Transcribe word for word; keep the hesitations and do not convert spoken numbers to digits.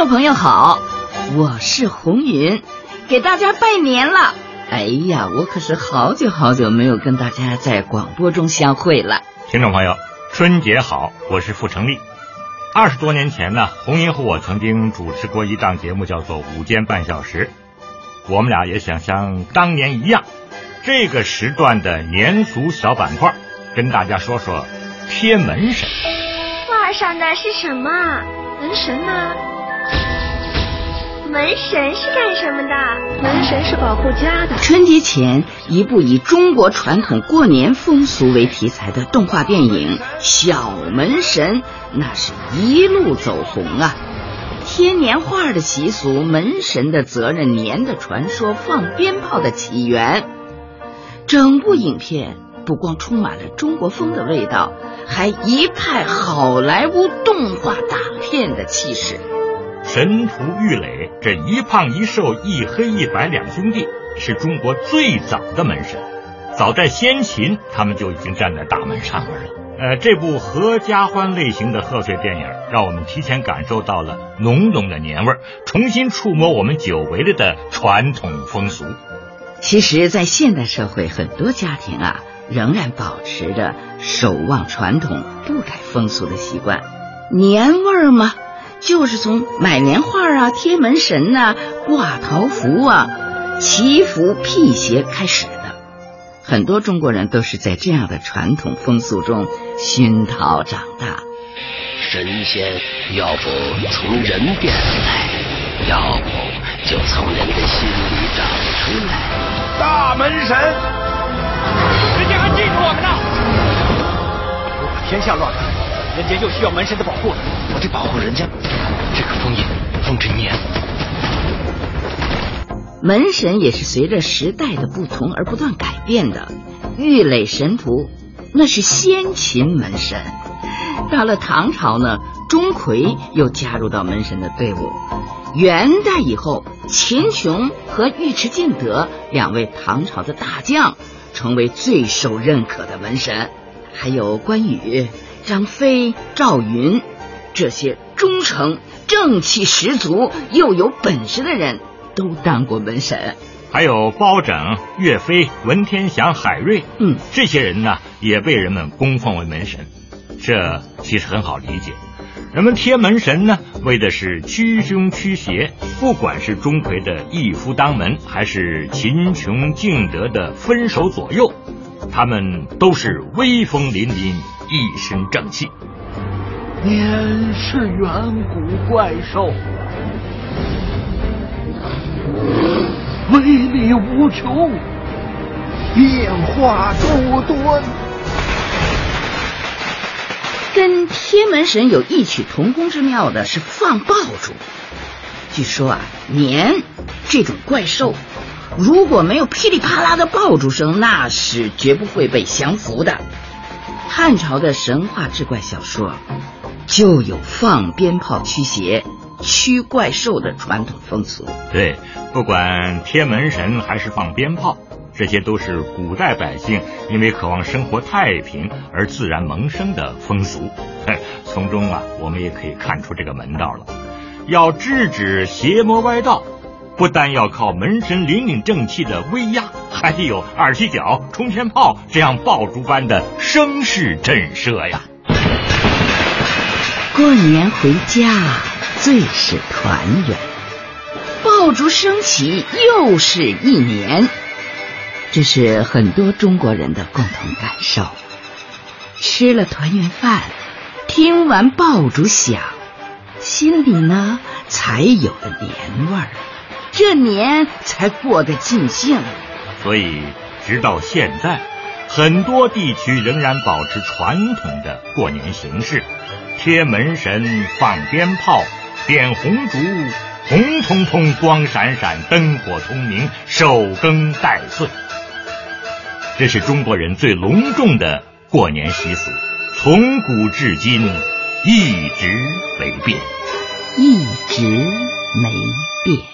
众朋友好，我是红云，给大家拜年了。哎呀，我可是好久好久没有跟大家在广播中相会了。听众朋友，春节好，我是傅成立。二十多年前呢，红云和我曾经主持过一档节目，叫做《午间半小时》。我们俩也想像当年一样，这个时段的年俗小板块，跟大家说说贴门神。画上的是什么？门神吗？门神是干什么的？门神是保护家的。春节前，一部以中国传统过年风俗为题材的动画电影《小门神》，那是一路走红啊。贴年画的习俗，门神的责任年的传说，放鞭炮的起源，整部影片不光充满了中国风的味道，还一派好莱坞动画大片的气势。神荼郁垒这一胖一瘦一黑一白两兄弟是中国最早的门神，早在先秦他们就已经站在大门上面了。呃，这部合家欢类型的贺岁电影让我们提前感受到了浓浓的年味儿，重新触摸我们久违了的传统风俗。其实在现代社会，很多家庭啊仍然保持着守望传统不改风俗的习惯。年味儿嘛，就是从买年画啊、贴门神啊、挂桃符啊、祈福辟邪开始的。很多中国人都是在这样的传统风俗中熏陶长大。神仙要不从人变来，要不就从人的心里长出来。大门神，人家还记住我们呢。如果天下乱了，人家又需要门神的保护了。我得保护人家这个封印封之年。门神也是随着时代的不同而不断改变的。郁垒神荼那是先秦门神，到了唐朝呢，钟馗又加入到门神的队伍。元代以后，秦琼和尉迟敬德两位唐朝的大将成为最受认可的门神，还有关羽、张飞、赵云这些忠诚正气十足又有本事的人都当过门神。还有包拯、岳飞、文天祥、海瑞，嗯，这些人呢也被人们供奉为门神。这其实很好理解，人们贴门神呢为的是驱凶驱邪，不管是钟馗的一夫当门，还是秦琼敬德的分手左右，他们都是威风凛凛，一身正气。年是远古怪兽，威力无穷，变化多端，跟贴门神有异曲同工之妙的是放爆竹。据说啊，年这种怪兽如果没有噼里啪啦的爆竹声，那是绝不会被降服的。汉朝的神话志怪小说就有放鞭炮驱邪驱怪兽的传统风俗。对，不管贴门神还是放鞭炮，这些都是古代百姓因为渴望生活太平而自然萌生的风俗。从中啊，我们也可以看出这个门道了。要制止邪魔歪道，不但要靠门神凛凛正气的威压，还得有二踢脚、冲天炮这样爆竹般的声势震慑呀。过年回家最是团圆，爆竹升起又是一年，这是很多中国人的共同感受。吃了团圆饭，听完爆竹响，心里呢才有了年味儿，这年才过得尽兴。所以直到现在，很多地区仍然保持传统的过年形式，贴门神、放鞭炮、点红烛，红彤彤、光闪闪、灯火通明，守更待岁。这是中国人最隆重的过年习俗，从古至今一直没变，一直没变。